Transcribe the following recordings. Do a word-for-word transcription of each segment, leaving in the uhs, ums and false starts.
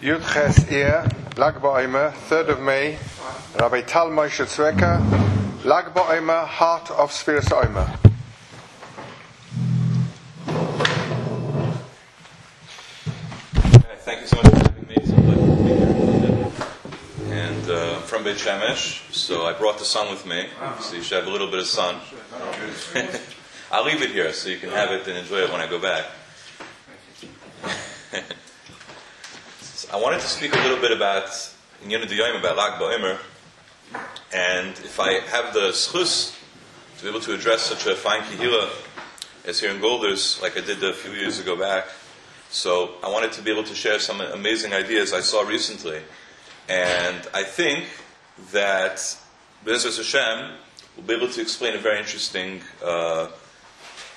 Yud Ches Ir, Lag BaOmer, third of May, Rabbi Tal Moshe Tzveka, Lag BaOmer, Heart of Sefiras HaOmer. Thank you so much for having me. It's a pleasure to be here. And uh, I'm from Beit Shemesh, so I brought the sun with me, so you should have a little bit of sun. I'll leave it here so you can have it and enjoy it when I go back. I wanted to speak a little bit about in Yom Diyom about Lag BaOmer, and if I have the schus to be able to address such a fine kehila as here in Golders, like I did a few years ago back, so I wanted to be able to share some amazing ideas I saw recently, and I think that B'ezras Hashem will be able to explain a very interesting uh,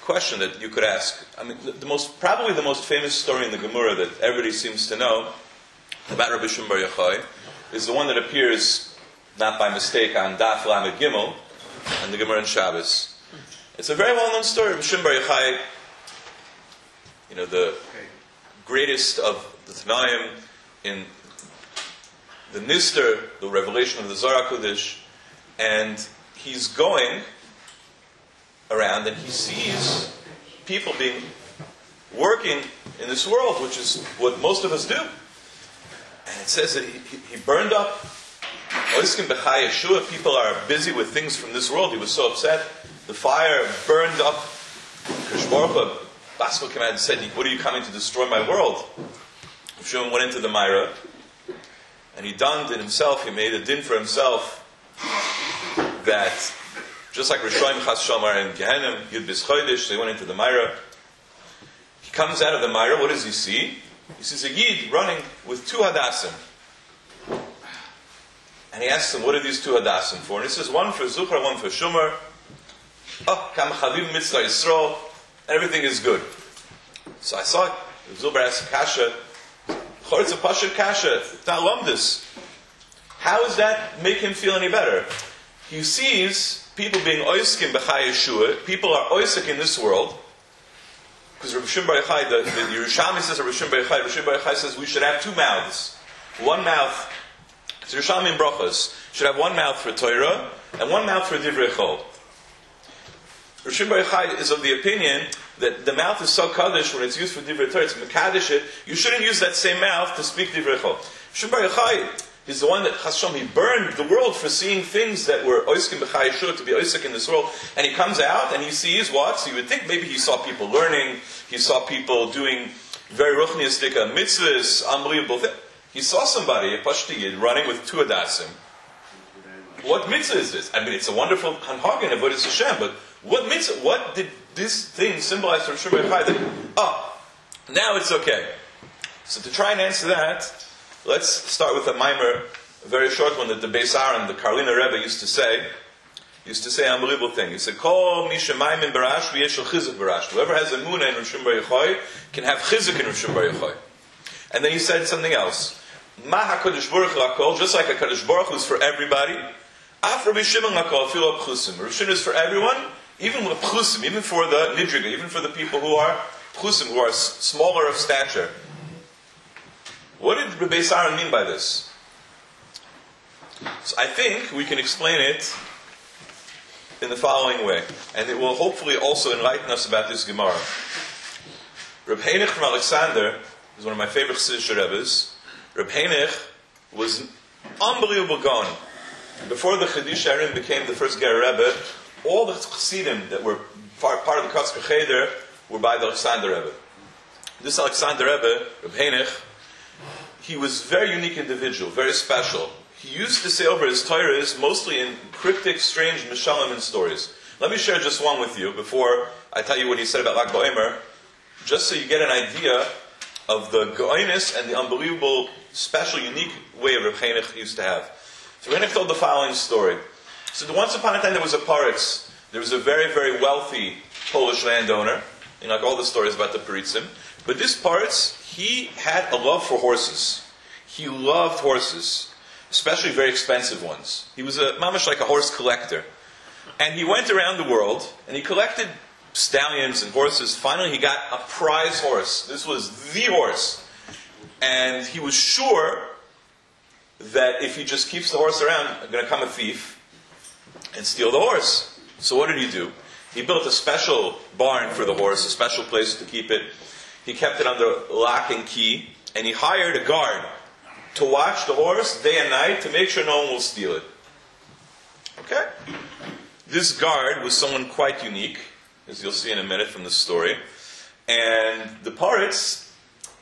question that you could ask. I mean, the, the most probably the most famous story in the Gemara that everybody seems to know about Rabbi Shimon Bar Yochai is the one that appears, not by mistake, on Daf Lamed Gimel and the Gemara in Shabbos. It's a very well-known story. Rabbi Shimon Bar Yochai, you know, the greatest of the Tanaim in the Nistar, the revelation of the Zohar Kodesh, and he's going around and he sees people being working in this world, which is what most of us do. And it says that he, he, he burned up. People are busy with things from this world. He was so upset. The fire burned up. Krish Baruch Hu came out and said, "What are you coming to destroy my world?" Shumer went into the Myra, and he donned in himself. He made a din for himself that just like Rishoyim Chas Shamar and Gehenim Yud Bis Chodesh, they went into the Myra. He comes out of the Myra. What does he see? He sees a Yid running with two Hadasim. And he asks him, what are these two Hadasim for? And he says, one for Zubra, one for Shumer. Oh, Kam Chavim Mitzvah Yisrael. Everything is good. So I saw it. Zubra asked Kasha. It's a Pasha Kasha. It's not Lomdus. How does that make him feel any better? He sees people being Oiskim B'chai Yeshua. People are Oisik in this world. Because Rabbi Shimon Bar Yochai, the, the Yerushalmi says, Rabbi Shimon Bar Yochai, Rabbi Shimon Bar Yochai says we should have two mouths. One mouth, it's Yerushalmi in Brachos, should have one mouth for Toira and one mouth for Div Rechol. Rabbi Shimon Bar Yochai is of the opinion that the mouth is so kaddish when it's used for Div Rechol, it's mekadosh it. You shouldn't use that same mouth to speak Div Rechol. Rabbi Shimon Bar Yochai is the one that Hashem, he burned the world for seeing things that were oiskim b'chai Yeshua, to be oisik in this world. And he comes out and he sees what? So you would think maybe he saw people learning, he saw people doing very ruchniistic mitzvahs, unbelievable things. He saw somebody, a Pashti Yid, running with two Hadasim. What mitzvah is this? I mean, it's a wonderful hanhagen of what is Hashem, but what mitzvah, what did this thing symbolize from Shimon Bar Yochai? Oh, now it's okay. So to try and answer that, let's start with a mimer, a very short one that the Beis Aron, the Karliner Rebbe, used to say. Used to say an unbelievable thing. He said, "Kol mi shemayim barash v'yeshel chizuk barash." Whoever has a muna in Rav Shimon Bar Yochai can have chizuk in Rav Shimon Bar Yochai. And then he said something else. Ma hakadosh baruch lakol, just like a kadosh baruch who is for everybody. Af Rabbi Shimon lakol filo pchusim. Rav Shimon is for everyone, even with pchusim, even for the nidriga, even for the people who are pchusim, who are smaller of stature. What did Rabbi Saran mean by this? So I think we can explain it in the following way, and it will hopefully also enlighten us about this Gemara. Rebbe Henoch from Alexander is one of my favorite Chassidus Rebbes. Rebbe Henoch was an unbelievable Gaon. Before the Chiddush Arim became the first Ger Rebbe, all the Chassidim that were part of the Kotzke Cheder were by the Alexander Rebbe. This Alexander Rebbe, Rebbe Henoch, he was a very unique individual, very special. He used to say over his Torahs, mostly in cryptic, strange Mishalim and stories. Let me share just one with you before I tell you what he said about Lag BaOmer, just so you get an idea of the goyness and the unbelievable, special, unique way Reb Henoch used to have. So Henoch told the following story. So once upon a time there was a Paritz. There was a very, very wealthy Polish landowner, you know, like all the stories about the Paritzim. But this Paritz, he had a love for horses. He loved horses, especially very expensive ones. He was a mamish like a horse collector. And he went around the world, and he collected stallions and horses. Finally, he got a prize horse. This was the horse. and he was sure that if he just keeps the horse around, I'm going to come a thief and steal the horse. So what did he do? He built a special barn for the horse, a special place to keep it. He kept it under lock and key, and he hired a guard to watch the horse day and night to make sure no one will steal it. Okay? This guard was someone quite unique, as you'll see in a minute from the story. And the Paritz,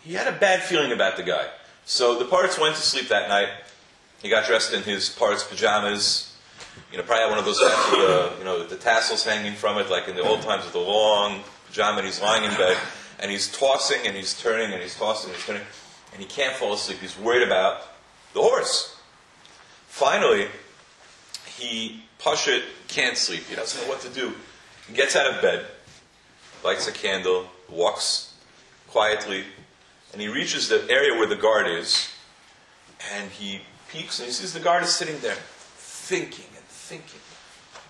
he had a bad feeling about the guy. So the Paritz went to sleep that night. He got dressed in his Paritz pajamas. You know, probably had one of those fancy, uh, you know, the tassels hanging from it, like in the old times with the long pajama. And he's lying in bed, and he's tossing, and he's turning, and he's tossing, and he's turning, and he can't fall asleep. He's worried about the horse. Finally, he Pashut can't sleep. He doesn't know what to do. He gets out of bed, lights a candle, walks quietly, and he reaches the area where the guard is, and he peeks and he sees the guard is sitting there, thinking and thinking.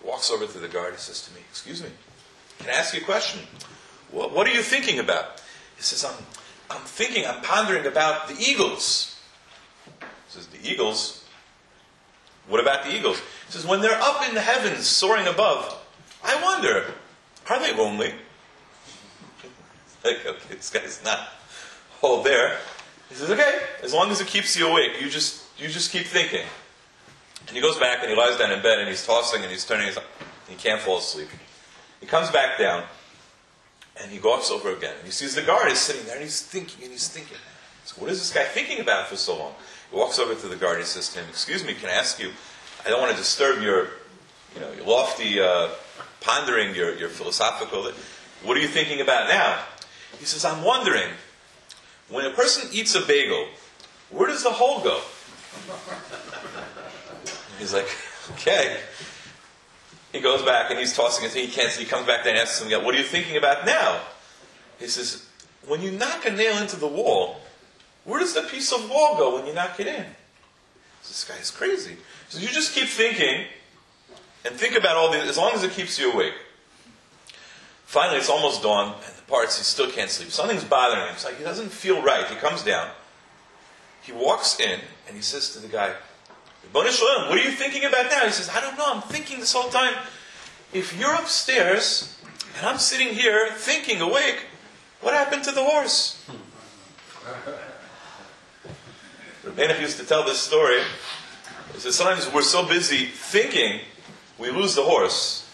He walks over to the guard and says to me, "Excuse me, can I ask you a question?" "What, what are you thinking about?" He says, I'm, I'm thinking, I'm pondering about the eagles." He says, "The eagles? What about the eagles?" He says, "When they're up in the heavens, soaring above, I wonder, are they lonely?" Like, okay, this guy's not all there. He says, "Okay, as long as it keeps you awake, you just you just keep thinking." And he goes back and he lies down in bed and he's tossing and he's turning. He's, he can't fall asleep. He comes back down and he walks over again. And he sees the guard is sitting there and he's thinking and he's thinking. He says, "What is this guy thinking about for so long?" He walks over to the guard and he says to him, "Excuse me, can I ask you, I don't want to disturb your, you know, your lofty uh, pondering, your, your philosophical, what are you thinking about now?" He says, "I'm wondering, when a person eats a bagel, where does the hole go?" He's like, "Okay." He goes back and he's tossing and he can't see. He comes back there and asks him, "What are you thinking about now?" He says, "When you knock a nail into the wall, where does the piece of wall go when you knock it in?" This guy is crazy. So you just keep thinking and think about all this as long as it keeps you awake. Finally, it's almost dawn, and the Paritz, he still can't sleep. Something's bothering him. It's like he doesn't feel right. He comes down. He walks in, and he says to the guy, "Ribono shel Olam, what are you thinking about now?" He says, "I don't know. I'm thinking this whole time. If you're upstairs, and I'm sitting here thinking awake, what happened to the horse?" Rebbe Henoch used to tell this story. He says, sometimes we're so busy thinking, we lose the horse.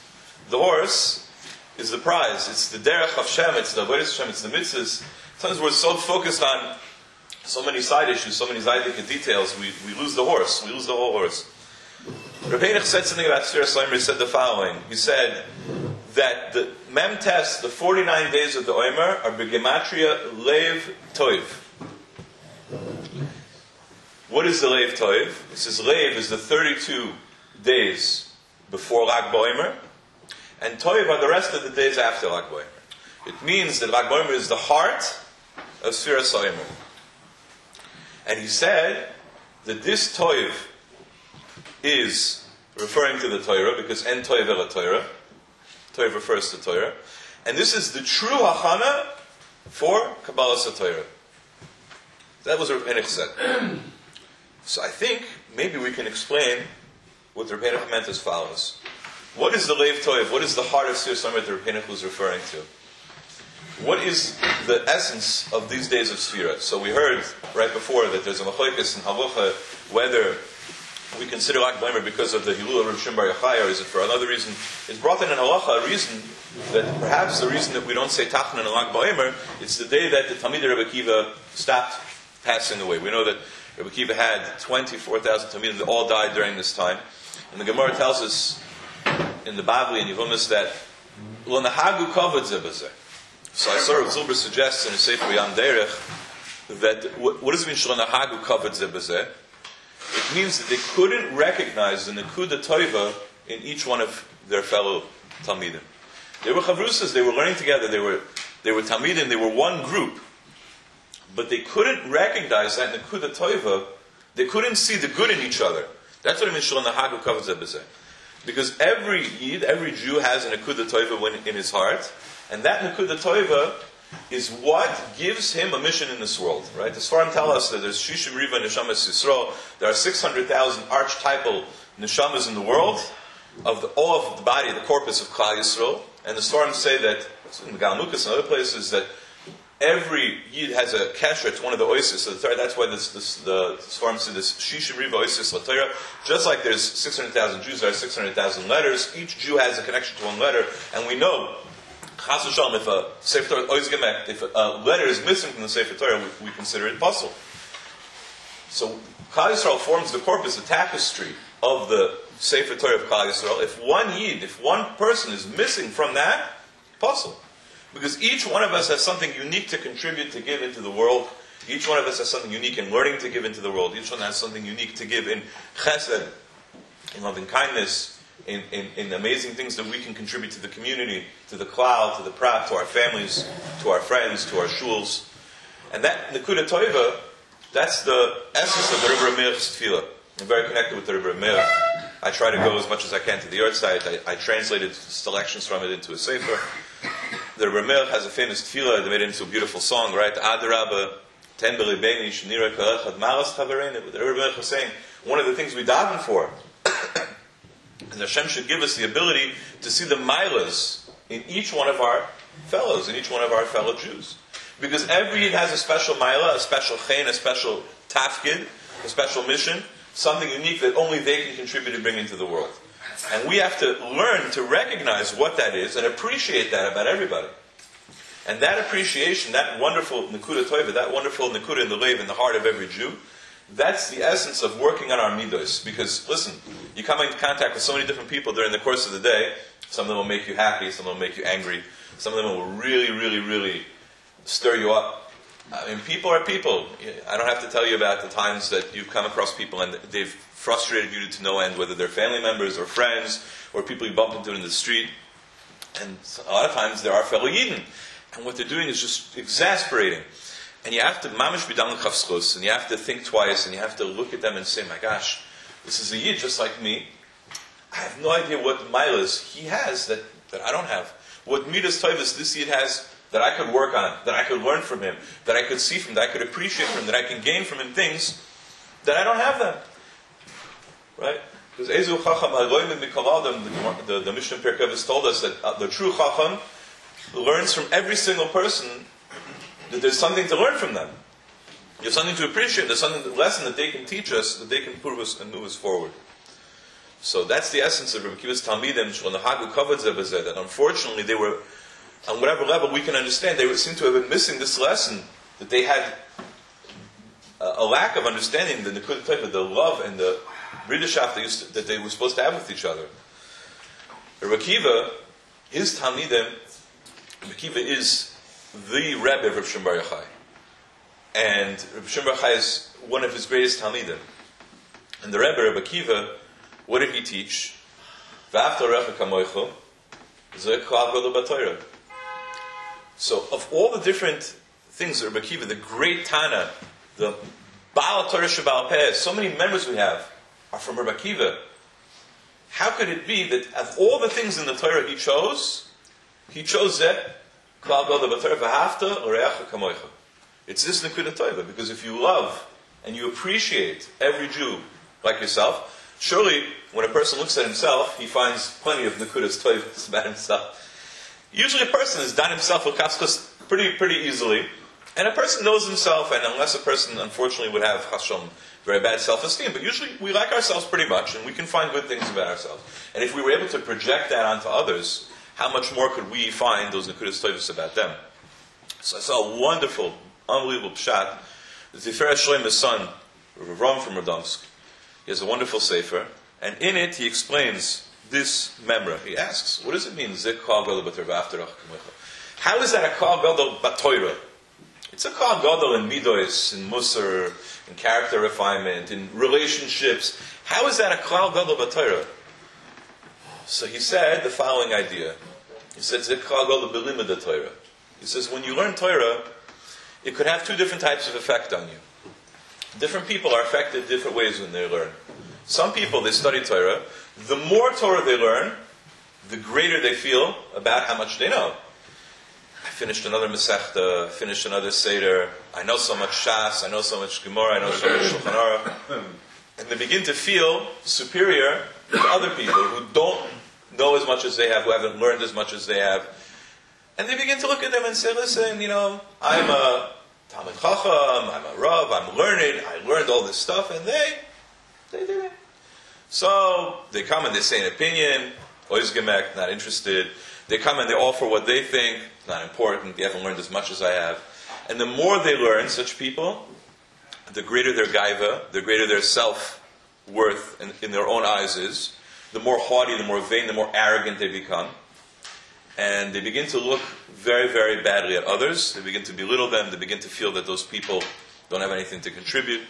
The horse is the prize. It's the derech of Shem, it's the avodas Shem, it's the mitzvahs. Sometimes we're so focused on so many side issues, so many zaydik details, we, we lose the horse. We lose the whole horse. Rebbe Henoch said something about Sefiras HaOmer. He said the following. He said that the mem test, the forty-nine days of the Omer, are b'gematria Lev Toiv. What is the Lev Toiv? It says Lev is the thirty-two days before Lag BaOmer, and Toiv are the rest of the days after Lag BaOmer. It means that Lag BaOmer is the heart of Sefiras HaOmer. And he said that this Toiv is referring to the Toira, because En Toiv Ela Toira. Toiv refers to Toira. And this is the true hachana for Kabbalah Toira. That was Rebbe Henoch said. So I think maybe we can explain what Rebbe Henoch meant as follows. What is the Lev Toiv? What is the heart of Sefiras HaOmer that Rebbe Henoch was referring to? What is the essence of these days of Sefira? So we heard right before that there's a machloekes and halacha whether we consider Lag BaOmer because of the Hilul of Rabbi Shimon Bar Yochai, or is it for another reason? It's brought in an halacha, a reason that perhaps the reason that we don't say Tachanun and Lag BaOmer, it's the day that the Tamid Rabbi Akiva stopped passing away. We know that Rabbi Akiva had twenty-four thousand Tamid that all died during this time. And the Gemara tells us in the Bavli and Yehumas that L'nahagu kavod zebazeh. So I saw Zubra suggests in a Sefer Yam Derech that what, what does it mean L'nahagu kavod zebazeh? It means that they couldn't recognize the Nakud HaToivah in each one of their fellow Talmidim. They were chavrusas, they were learning together, they were they were Talmidim, they were one group, but they couldn't recognize that Nakud HaToivah. They couldn't see the good in each other. That's what it means L'nahagu kavod zebazeh. Because every Yid, every Jew has a Nakud HaToivah in his heart, and that Nakud HaToivah is what gives him a mission in this world, right? The Svarim tell us that there's Shishim riva neshamas Yisro. There are six hundred thousand archetypal neshamas in the world, of the, all of the body, the corpus of Klal Yisrael. And the Svarim say that, in the Galnukas and other places, that every Yid has a kasher, it's one of the oasis. So that's why this, this, the Svarim say this, Shishim riva oasis la Toira. Just like there's six hundred thousand Jews, there are six hundred thousand letters. Each Jew has a connection to one letter. And we know, if a Sefer Torah, if a letter is missing from the Sefer Torah, we, we consider it puzzle. So Klal Yisrael forms the corpus, the tapestry of the Sefer Torah of Klal Yisrael. If one Yid, if one person is missing from that, puzzle. Because each one of us has something unique to contribute, to give into the world. Each one of us has something unique in learning to give into the world. Each one has something unique to give in chesed, in loving kindness, In, in, in amazing things that we can contribute to the community, to the cloud, to the prat, to our families, to our friends, to our shuls. And that Nakud HaToivah, that's the essence of the Ribera Meirch's tefillah. I'm very connected with the Ribera Meirch. I try to go as much as I can to the earth side. I, I translated selections from it into a sefer. The Ribera Meirch has a famous tefillah that made it into a beautiful song, right? Adarabah, ten b'libeini, shenira k'echad malas chavereinu. The Ribera Meirch was saying, one of the things we daven for is Hashem should give us the ability to see the myras in each one of our fellows, in each one of our fellow Jews. Because every Yid has a special myra, a special chen, a special tafkid, a special mission, something unique that only they can contribute and bring into the world. And we have to learn to recognize what that is and appreciate that about everybody. And that appreciation, that wonderful Nakud HaToivah, that wonderful Nakud in the Lev, in the heart of every Jew, that's the essence of working on our Midos. Because, listen, you come into contact with so many different people during the course of the day. Some of them will make you happy, some of them will make you angry, some of them will really, really, really stir you up. I mean, people are people. I don't have to tell you about the times that you've come across people and they've frustrated you to no end, whether they're family members or friends, or people you bump into in the street. And a lot of times they're our fellow Yidin. And what they're doing is just exasperating. And you have to mamish b'dam l'chavskos, and you have to think twice, and you have to look at them and say, my gosh, this is a Yid just like me. I have no idea what milas he has that, that I don't have. What midas toivas this Yid has that I could work on, that I could learn from him, that I could see from, that I could appreciate from, that I can gain from him things that I don't have them. Right? Because Ezu Chacham Aloim Mikavadim, the, the Mishnah Perkev has told us that the true Chacham learns from every single person that there's something to learn from them. There's something to appreciate. There's something, a lesson that they can teach us, that they can prove us and move us forward. So that's the essence of Rabbi Akiva's Talmidim, that unfortunately they were, on whatever level we can understand, they seem to have been missing this lesson, that they had a, a lack of understanding, the Nakud HaToivah, the love and the Riddushaf that they were supposed to have with each other. Rabbi Akiva, his Talmidim, Rabbi Akiva is the Rebbe of Rabbi Shimon Bar Yochai. And Rabbi Shimon Bar Yochai is one of his greatest Talmidim. And the Rebbe, Rabbi Akiva, what did he teach? So of all the different things that Rabbi Akiva, the great Tana, the Baal Torah Shebal Peh, so many members we have are from Rabbi Akiva. How could it be that of all the things in the Torah he chose, he chose that Kal Gadol v'hafta l'reacha kamocha. It's this Nakud HaToivah, because if you love and you appreciate every Jew like yourself, surely when a person looks at himself, he finds plenty of Nakud HaToivah about himself. Usually a person has done himself with Kafkas pretty pretty easily, and a person knows himself, and unless a person unfortunately would have Hashem very bad self-esteem, but usually we like ourselves pretty much, and we can find good things about ourselves. And if we were able to project that onto others, how much more could we find those Nakud HaToivahs about them? So I saw a wonderful, unbelievable pshat. Sefiras HaOmer's son, Rav from Radomsk, he has a wonderful sefer, and in it he explains this memra. He asks, what does it mean? How is that a Kal Gadol b'Torah? It's a Kal Gadol in midos, in musar, in character refinement, in relationships. How is that a Kal Gadol b'Torah? So he said the following idea. He said, he says, when you learn Torah, it could have two different types of effect on you. Different people are affected different ways when they learn. Some people, they study Torah. The more Torah they learn, the greater they feel about how much they know. I finished another Masechta, finished another Seder, I know so much Shas, I know so much Gemara, I know so much Shulchan Aruch, and they begin to feel superior to other people who don't know as much as they have, who haven't learned as much as they have. And they begin to look at them and say, listen, you know, I'm a Talmid Chacham, I'm a Rav, I'm learning, I learned all this stuff, and they, they did it. So they come and they say an opinion, Oizgemek, not interested. They come and they offer what they think, not important, they haven't learned as much as I have. And the more they learn, such people, the greater their gaiva, the greater their self-worth in, in their own eyes is, the more haughty, the more vain, the more arrogant they become. And they begin to look very, very badly at others. They begin to belittle them. They begin to feel that those people don't have anything to contribute.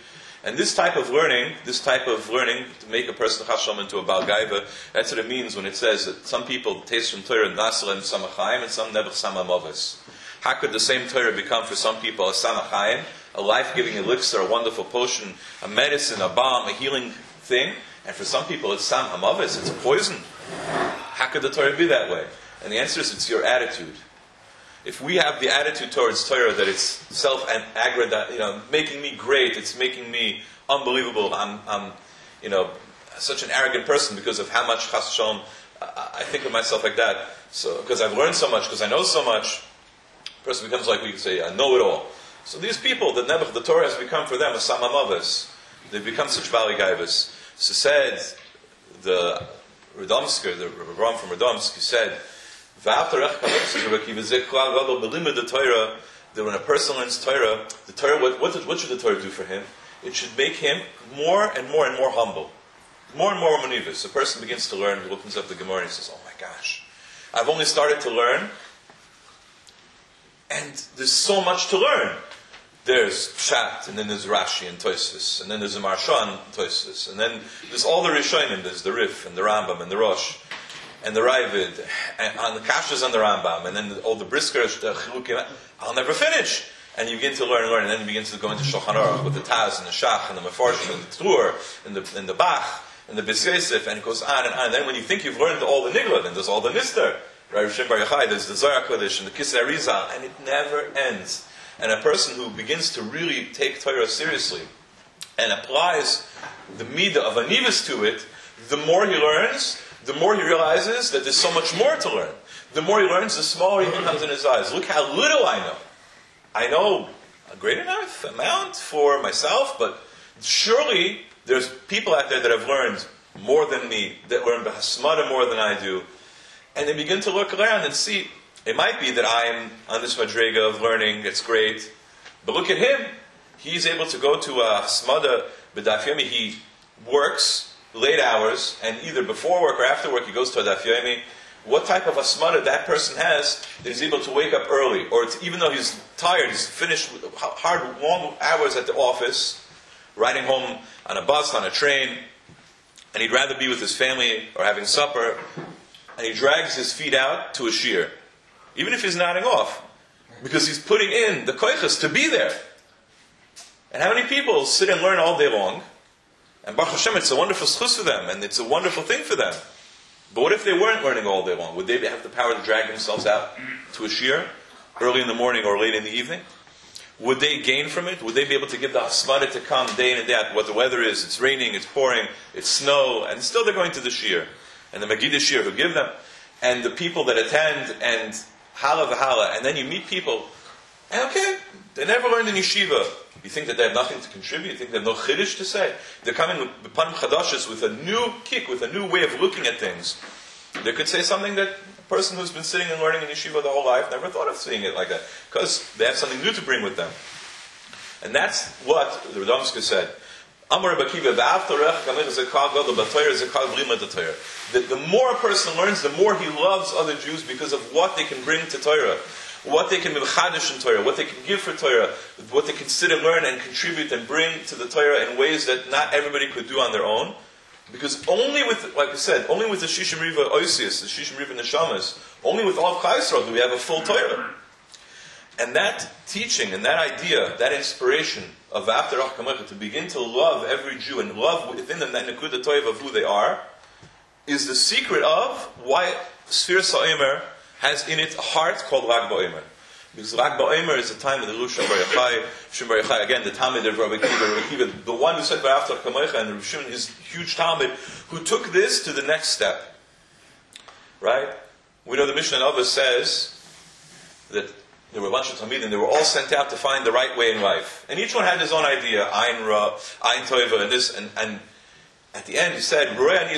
And this type of learning, this type of learning, to make a person Hashem into a Baal Gaiva, that's what it means when it says that some people taste from Torah Nasalem Samachayim and some Nebuch Samamavas. How could the same Torah become for some people a Samachayim, a life-giving elixir, a wonderful potion, a medicine, a balm, a healing thing? And for some people it's Samamavas, it's a poison. How could the Torah be that way? And the answer is, it's your attitude. If we have the attitude towards Torah that it's self and aggrandizing, you know, making me great, it's making me unbelievable, I'm, I'm, you know, such an arrogant person because of how much Chas Shalom, I think of myself like that, so because I've learned so much, because I know so much, a person becomes like we can say, I know it all. So these people, that Nebuch, the Torah has become for them a Samamavas. They've become such Bali Gaivas. So said the Radomsker, the Ram from Radomsk, he said, that when a person learns Torah, the Torah, what, what, what should the Torah do for him? It should make him more and more and more humble. More and more manivus. A person begins to learn, he opens up the Gemara and he says, oh my gosh, I've only started to learn, and there's so much to learn. There's Pshat, and then there's Rashi and Tosfos, and then there's a Marsha and Tosfos, and then there's all the Rishonim, there's the Rif, and the Rambam, and the Rosh, and the Ravid, and on the Kashas on the Rambam, and then all the Briskers, the Chilukim, I'll never finish. And you begin to learn and learn, and then you begin to go into Shulchan Aruch with the Taz, and the Shach, and the Mefarshim, and the Tzur, and the, and the Bach, and the B'Sesef, and it goes on and on. And then when you think you've learned all the Nigla, then there's all the Nistar, Rabbi Shimon Bar Yochai, there's the Zohar Kodesh, and the Kisei Arizal, and it never ends. And a person who begins to really take Torah seriously, and applies the Midah of Anivus to it, the more he learns, the more he realizes that there's so much more to learn. The more he learns, the smaller he becomes in his eyes. Look how little I know. I know a great enough amount for myself, but surely there's people out there that have learned more than me, that learn B'Hasmada more than I do. And they begin to look around and see, it might be that I'm on this madrega of learning, it's great, but look at him. He's able to go to Hasmada B'Daf Yomi. He works late hours, and either before work or after work, he goes to Daf Yomi. What type of asmada that person has that he's able to wake up early, or it's, even though he's tired, he's finished hard, long hours at the office, riding home on a bus, on a train, and he'd rather be with his family or having supper, and he drags his feet out to a shiur, even if he's nodding off, because he's putting in the koiches to be there. And how many people sit and learn all day long? And Baruch Hashem, it's a wonderful schus for them, and it's a wonderful thing for them. But what if they weren't learning all day long? Would they have the power to drag themselves out to a shiur, early in the morning or late in the evening? Would they gain from it? Would they be able to give the hasmada to come day in and day out, what the weather is, it's raining, it's pouring, it's snow, and still they're going to the shiur. And the Megiddo shiur who give them, and the people that attend, and hala v'hala, and then you meet people, and okay, they never learned in yeshiva. You think that they have nothing to contribute? You think they have no chiddush to say? They're coming with panim chadashos, with a new kick, with a new way of looking at things. They could say something that a person who's been sitting and learning in yeshiva the whole life never thought of seeing it like that, because they have something new to bring with them. And that's what the Radomska said. That the more a person learns, the more he loves other Jews because of what they can bring to Torah. What they can be chadash in Torah, what they can give for Torah, what they can sit and learn and contribute and bring to the Torah in ways that not everybody could do on their own. Because only with, like I said, only with the Shishim riva neshamas, the Shishim riva neshamas, only with all of Klal Yisrael do we have a full Torah. And that teaching and that idea, that inspiration of after Rachkamecha, to begin to love every Jew and love within them that Nakud HaToivah of who they are, is the secret of why Sefiras HaOmer has in it a heart called Lag BaOmer. Because Lag BaOmer is the time of the Rabbi Shimon Bar Yochai, Shimon Bar Yochai, again, the Tamid of Rabbi Akiva, the one who said V'aftar Kamoicha, and Rabbi Shimon is huge Talmid, who took this to the next step. Right? We know the Mishnah Avos says that there were a bunch of Tamid, and they were all sent out to find the right way in life. And each one had his own idea, Ayn Ra, Ayn Toivah, and this, and, and at the end he said, I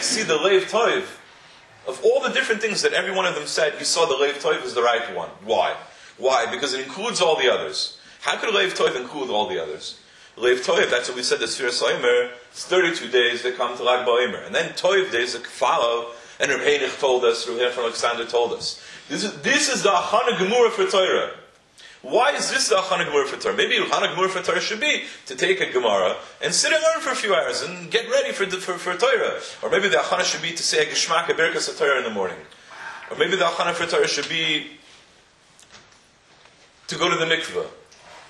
see the Lev Toiv. Of all the different things that every one of them said, you saw the Lev Toiv is the right one. Why? Why? Because it includes all the others. How could Lev Toiv include all the others? Lev Toiv, that's what we said, the Sefiras HaOmer, it's thirty-two days that come to Lag BaOmer. And then Toiv days that follow, and Rebbe Henoch told us, Rebbe Henoch from Alexander told us. This is, this is the Achana Gemura for Toira. Why is this the Achana Gemura for Torah? Maybe Achana Gemura for Torah should be to take a Gemara and sit and learn for a few hours and get ready for, for, for Torah. Or maybe the Achana should be to say a Geshmak, a Berkas of Torah in the morning. Or maybe the Achana for Torah should be to go to the mikveh,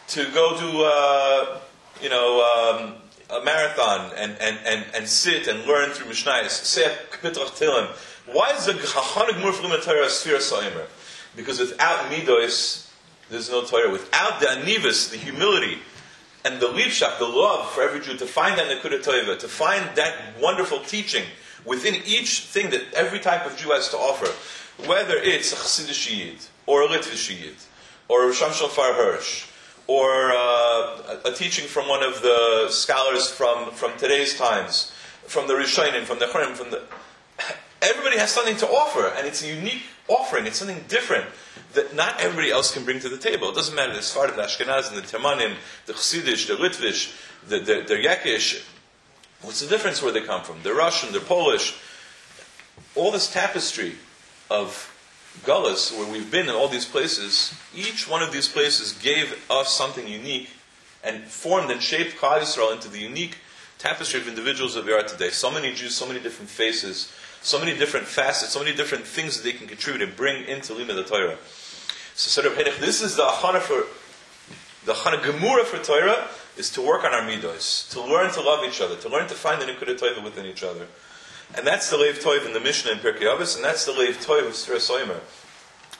to go to uh, you know um, a marathon and, and, and, and sit and learn through Mishnayos, say a K'pitrach Tilim. Why is the Achana Gemura for Torah a Sefiras HaOmer? Because without Midos, there's no Torah. Without the anivus, the humility, and the livshach, the love for every Jew to find that Nakud HaToivah, to find that wonderful teaching within each thing that every type of Jew has to offer, whether it's a Chassidish Yid, or a Litvish Yid, or a Rosh Hashanah Hirsch, or uh, a teaching from one of the scholars from, from today's times, from the Rishonim, from the Chorim, from the... Everybody has something to offer, and it's a unique offering. It's something different that not everybody else can bring to the table. It doesn't matter the Svarim, the Ashkenazim, the Temanim, the Chassidish, the Litvish, the, the, the Yekish. What's the difference where they come from? They're Russian, they're Polish. All this tapestry of Gullus, where we've been in all these places, each one of these places gave us something unique and formed and shaped Klal Yisrael into the unique tapestry of individuals that we are today. So many Jews, so many different faces, so many different facets, so many different things that they can contribute and bring into Lima the Torah. So, this is the Achana for, the Achana Gemura for Torah is to work on our Midos, to learn to love each other, to learn to find the Nakud HaToivah within each other. And that's the Lev Toiv in the Mishnah in Pirkei Avos, and that's the Lev Toiv of Sefiras HaOmer.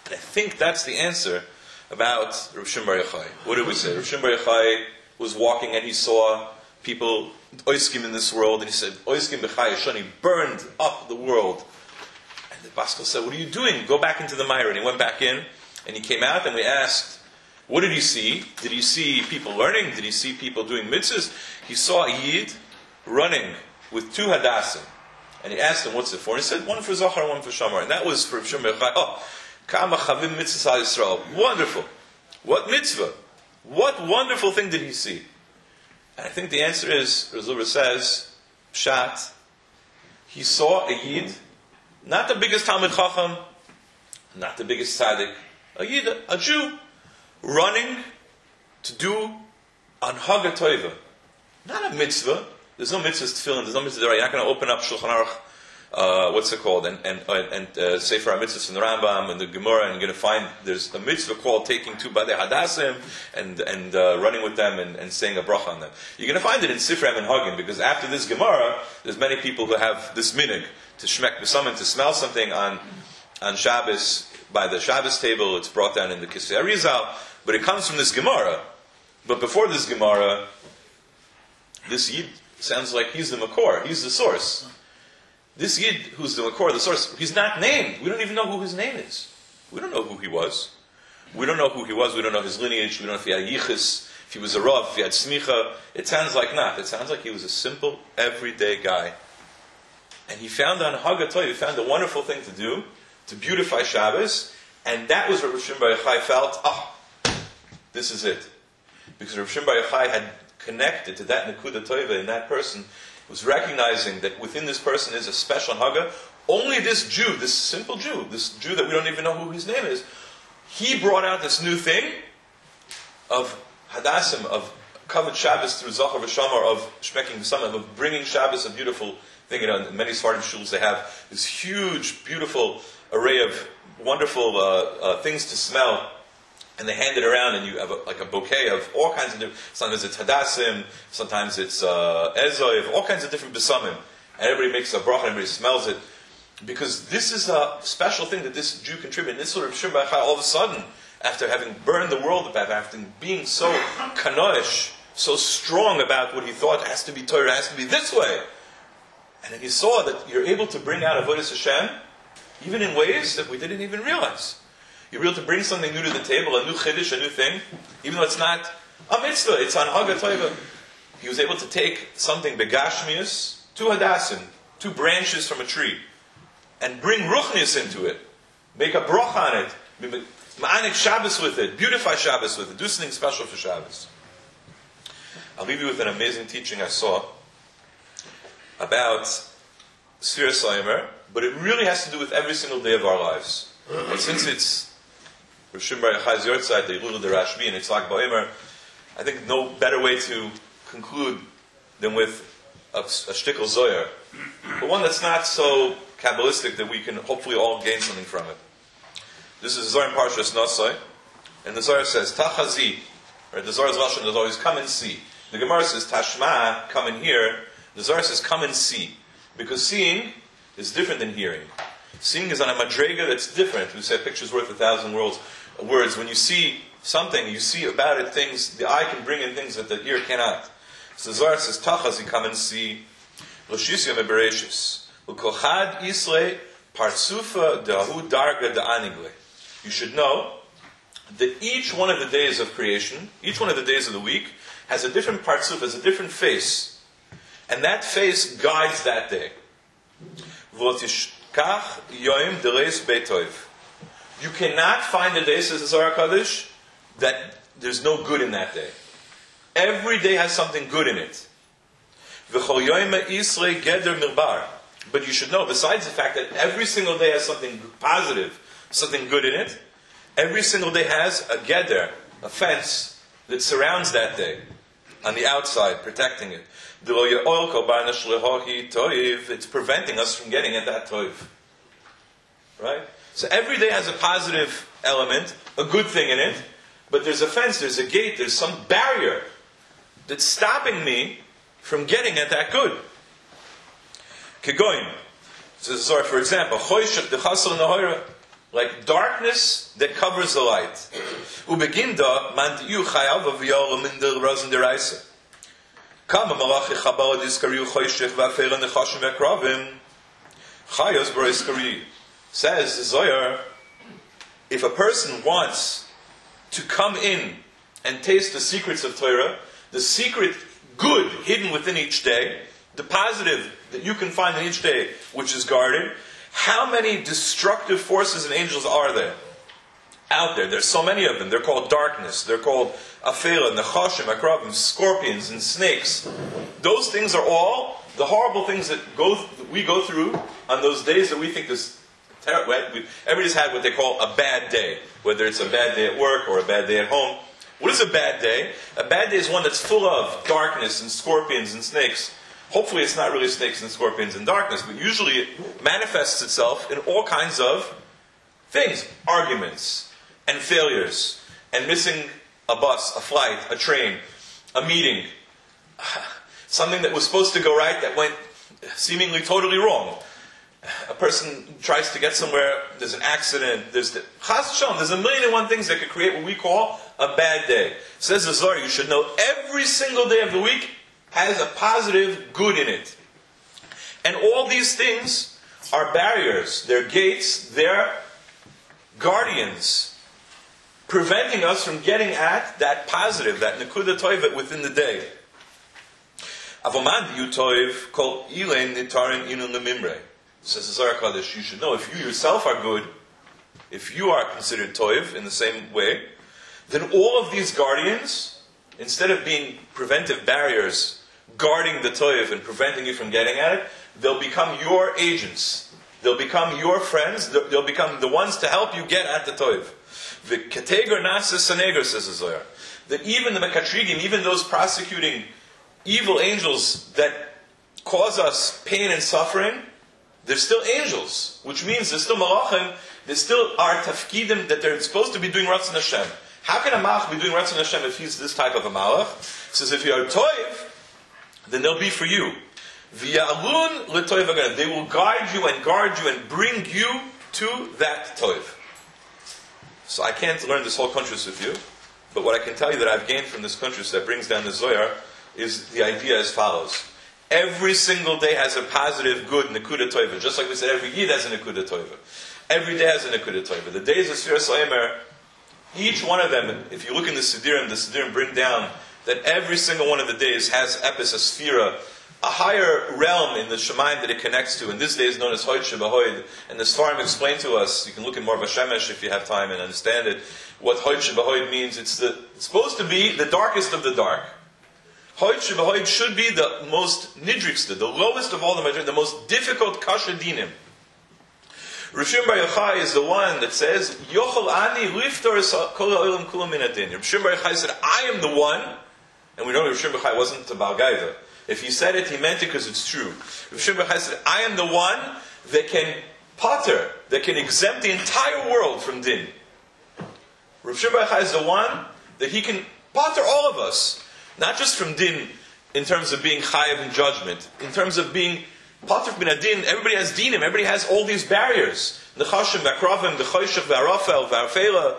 And I think that's the answer about Rabbi Shimon Bar Yochai. What did we say? Rabbi Shimon Bar Yochai was walking and he saw people oiskim in this world, and he said, oiskim b'chayashon, he burned up the world. And the Baskel said, what are you doing? Go back into the Myra. And he went back in, and he came out, and we asked, what did he see? Did he see people learning? Did he see people doing mitzvahs? He saw a Yid running with two Hadasim. And he asked him, what's it for? And he said, one for Zachar, one for Shamar. And that was for Shimon Bar Yochai. Oh, kama chavim mitzvahs Yisrael. Wonderful. What mitzvah? What wonderful thing did he see? And I think the answer is, as Zubra says, Pshat, he saw a Yid, not the biggest Talmid Chacham, not the biggest Tzaddik, a Yid, a Jew, running to do Anhaga Toiva. Not a mitzvah. There's no mitzvahs to fill in. There's no mitzvah. You're not going to open up Shulchan Aruch, uh, what's it called, and, and, and uh, Sefer HaMitzvahs and the Rambam and the Gemara, and you're going to find there's a mitzvah called taking two Badei Hadasim and, and uh, running with them and, and saying a bracha on them. You're going to find it in Sifrei Menhagim, because after this Gemara, there's many people who have this minig to shmek b'samin, to smell something on on Shabbos, by the Shabbos table. It's brought down in the Kisei Arizal, but it comes from this Gemara. But before this Gemara, this Yid sounds like he's the Makor, he's the source. This Yid, who's the Makor, the source, he's not named. We don't even know who his name is. We don't know who he was. We don't know who he was. We don't know his lineage. We don't know if he had Yichus, if he was a Rav, if he had Smicha. It sounds like not. It sounds like he was a simple, everyday guy. And he found on Haga Toiv, he found a wonderful thing to do, to beautify Shabbos, and that was what Rav Shimon Bar Yochai felt, ah, oh, this is it. Because Rav Shimon Bar Yochai had connected to that Nakud HaToivah in that person, was recognizing that within this person is a special Haggah. Only this Jew, this simple Jew, this Jew that we don't even know who his name is, he brought out this new thing of Hadasim, of covered Shabbos through Zachar V'Shamar, of Shmeking V'Samim, of bringing Shabbos, a beautiful thing. You know, in many Svarim shuls they have this huge, beautiful array of wonderful uh, uh, things to smell, and they hand it around, and you have a, like a bouquet of all kinds of different... Sometimes it's Hadasim, sometimes it's uh, Ezoiv, all kinds of different Besamim. And everybody makes a bracha, everybody smells it. Because this is a special thing that this Jew contributed. This sort of Shimon Bar Yochai, all of a sudden, after having burned the world up, after being so kanoish, so strong about what he thought has to be Torah, has to be this way. And then he saw that you're able to bring out Avodas Hashem, even in ways that we didn't even realize. You're able to bring something new to the table, a new chiddush, a new thing, even though it's not a mitzvah, it's an Hag HaToivah. He was able to take something begashmius, two hadasim, two branches from a tree, and bring ruchnius into it, make a broch on it, ma'anik Shabbos with it, beautify Shabbos with it, do something special for Shabbos. I'll leave you with an amazing teaching I saw about Sefiras HaOmer, but it really has to do with every single day of our lives. And since it's Rav Shimon Bar Yochai's yortzeit, the Yilul of the Rashbi, and it's Lag BaOmer, I think no better way to conclude than with a, a shtickl zoyer, but one that's not so Kabbalistic that we can hopefully all gain something from it. This is Zohar in Parshas Nosai, and the Zohar says, Tachazi, right? The Zohar's Lashon is always come and see. The Gemara says, Tashma, come and hear. The Zohar says, come and see. Because seeing is different than hearing. Seeing is on a madrega that's different. We say a picture's worth a thousand words. When you see something, you see about it things, the eye can bring in things that the ear cannot. So the Zohar says, Tachazi, come and see. L'shisya mebereshis. You should know that each one of the days of creation, each one of the days of the week, has a different partsuf, has a different face. And that face guides that day. You cannot find a day, says the Zohar Kodesh, that there's no good in that day. Every day has something good in it. But you should know, besides the fact that every single day has something positive, something good in it, every single day has a geder, a fence, that surrounds that day, on the outside, protecting it. It's preventing us from getting at that toiv. Right? So every day has a positive element, a good thing in it, but there's a fence, there's a gate, there's some barrier that's stopping me from getting at that good. Kegoyim, sorry, for example, like darkness that covers the light. Says the Zohar, if a person wants to come in and taste the secrets of Torah, the secret good hidden within each day, the positive that you can find in each day, which is guarded, how many destructive forces and angels are there? Out there. There's so many of them. They're called darkness. They're called afela, nechoshim, akrabim, scorpions, and snakes. Those things are all the horrible things that go that we go through on those days that we think is terrible. Everybody's had what they call a bad day, whether it's a bad day at work or a bad day at home. What is a bad day? A bad day is one that's full of darkness and scorpions and snakes. Hopefully it's not really snakes and scorpions and darkness, but usually it manifests itself in all kinds of things. Arguments, and failures, and missing a bus, a flight, a train, a meeting. Something that was supposed to go right that went seemingly totally wrong. A person tries to get somewhere, there's an accident, there's the, there's a million and one things that could create what we call a bad day. Says the Zohar, you should know every single day of the week has a positive good in it. And all these things are barriers, they're gates, they're guardians, preventing us from getting at that positive, that Nakud HaToivah within the day. Avomad Yutoiv called Elain Nitarin Inun Lemimre. Says the Zohar Kodesh, you should know if you yourself are good, if you are considered Toiv in the same way, then all of these guardians, instead of being preventive barriers guarding the toiv and preventing you from getting at it, they'll become your agents. They'll become your friends. They'll become the ones to help you get at the toiv. The kategor nasa sanegar, says the Zohar, that even the mekatrigim, even those prosecuting evil angels that cause us pain and suffering, they're still angels, which means they're still malachim, they still are tafkidim, that they're supposed to be doing Ratzon Hashem. How can a malach be doing Ratzon Hashem if he's this type of a malach? It says, if you are toiv, then they'll be for you. V'ya'alun l'toiv agana. They will guide you and guard you and bring you to that toiv. So I can't learn this whole conscious with you, but what I can tell you that I've gained from this conscious that brings down the Zohar is the idea as follows. Every single day has a positive, good Nakud HaToivah. Just like we said, every Yid has a Nakud HaToivah. Every day has a Nakud HaToivah. The days of Sefiras HaOmer, each one of them, if you look in the Sidirim, the Sidirim bring down that every single one of the days has Epis, a Sphira, a higher realm in the Shemaim that it connects to, and this day is known as Hoid Shebahoid. And the Svarim explained to us, you can look in Marva Shemesh if you have time and understand it, what Hoid Shebahoid means. It's, the, it's supposed to be the darkest of the dark. Hoid Shebahoid should be the most nidriksta, the lowest of all the majority, the most difficult kashadinim. Rabbi Shimon Bar Yochai is the one that says, Yochol Ani Liftor Kol HaOlam Kulam Min Adin. Rabbi Shimon Bar Yochai said, I am the one, and we know Rabbi Shimon Bar Yochai wasn't a Baal Gaiva. If he said it, he meant it because it's true. Rabbi Shimon Bar Yochai said, I am the one that can potter, that can exempt the entire world from din. Rabbi Shimon Bar Yochai is the one that he can potter all of us. Not just from din in terms of being chayav in judgment, in terms of being patur min adin, everybody has dinim, everybody has all these barriers. Nechashim, v'akravim, v'choshech, v'arafel, v'arfela.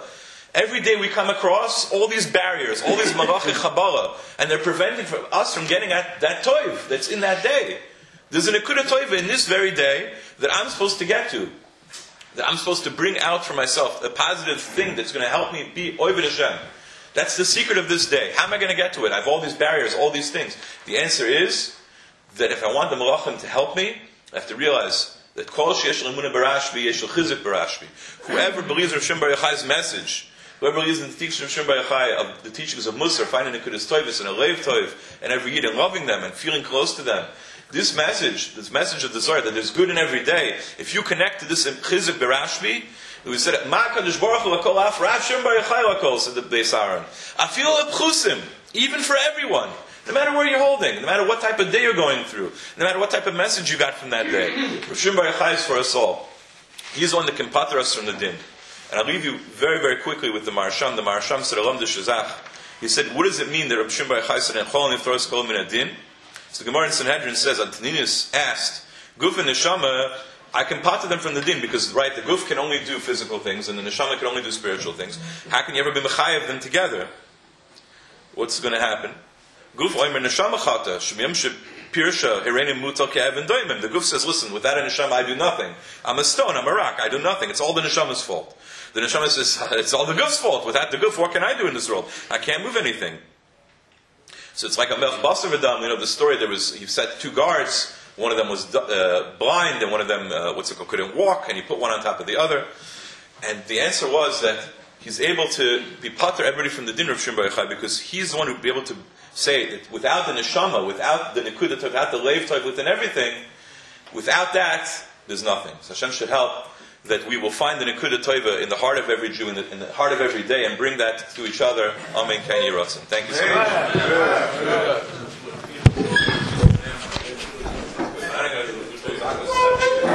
Every day we come across all these barriers, all these malachim chabala, and they're preventing from us from getting at that toiv that's in that day. There's an akudah toiv in this very day that I'm supposed to get to, that I'm supposed to bring out for myself a positive thing that's going to help me be oived Hashem. That's the secret of this day. How am I going to get to it? I have all these barriers, all these things. The answer is that if I want the Malachim to help me, I have to realize that Kol sheyesh l'munah b'Rashbi, yesh l'chizik b'Rashbi. Whoever believes Rav Shimon Bar Yochai's message, whoever believes in the teachings of Rav Shimon Bar Yochai, of the teachings of Musar, finding Nakud HaToivah and a Lev Toiv, and every Yid, and loving them, and feeling close to them, this message, this message of the Zohar, that there's good in every day, if you connect to this chizik b'Rashbi, we said, Ma Kadosh Baruch Hu L'Kol Af, Rav Shimon Bar Yochai L'Kol, said the Beis Aaron. Afilu L'Pchusim, even for everyone, no matter where you're holding, no matter what type of day you're going through, no matter what type of message you got from that day. Rav Shimon Bar Yochai is for us all. He's the one that can pater us from the din. And I'll leave you very, very quickly with the Marasham. The Marasham said, Alam de Shazach. He said, what does it mean that Rav Shimon Bar Yochai said, Enchol Niftoros Kol Min Adin? So the Gemara in Sanhedrin says, Antoninus asked, Guf and Neshama, I can part them from the din because, right, the guf can only do physical things and the neshama can only do spiritual things. How can you ever be mechayev them together? What's going to happen? Guf oimer neshama chata shemiyamship pirsha hirenim mutal ke'evan doimim. The guf says, listen, without a neshama I do nothing. I'm a stone, I'm a rock, I do nothing. It's all the neshama's fault. The neshama says, it's all the guf's fault. Without the guf, what can I do in this world? I can't move anything. So it's like a melch basar v'dam. You know the story, there was, he set two guards. One of them was uh, blind, and one of them, uh, what's it called, couldn't walk, and he put one on top of the other. And the answer was that he's able to be pater everybody from the din of Shimon Bar Yochai because he's the one who would be able to say that without the neshama, without the nekuda, without the lev toiv, within everything, without that, there's nothing. So Hashem should help that we will find the nekuda toiva in the heart of every Jew, in the, in the heart of every day, and bring that to each other. Amen. Thank you so much.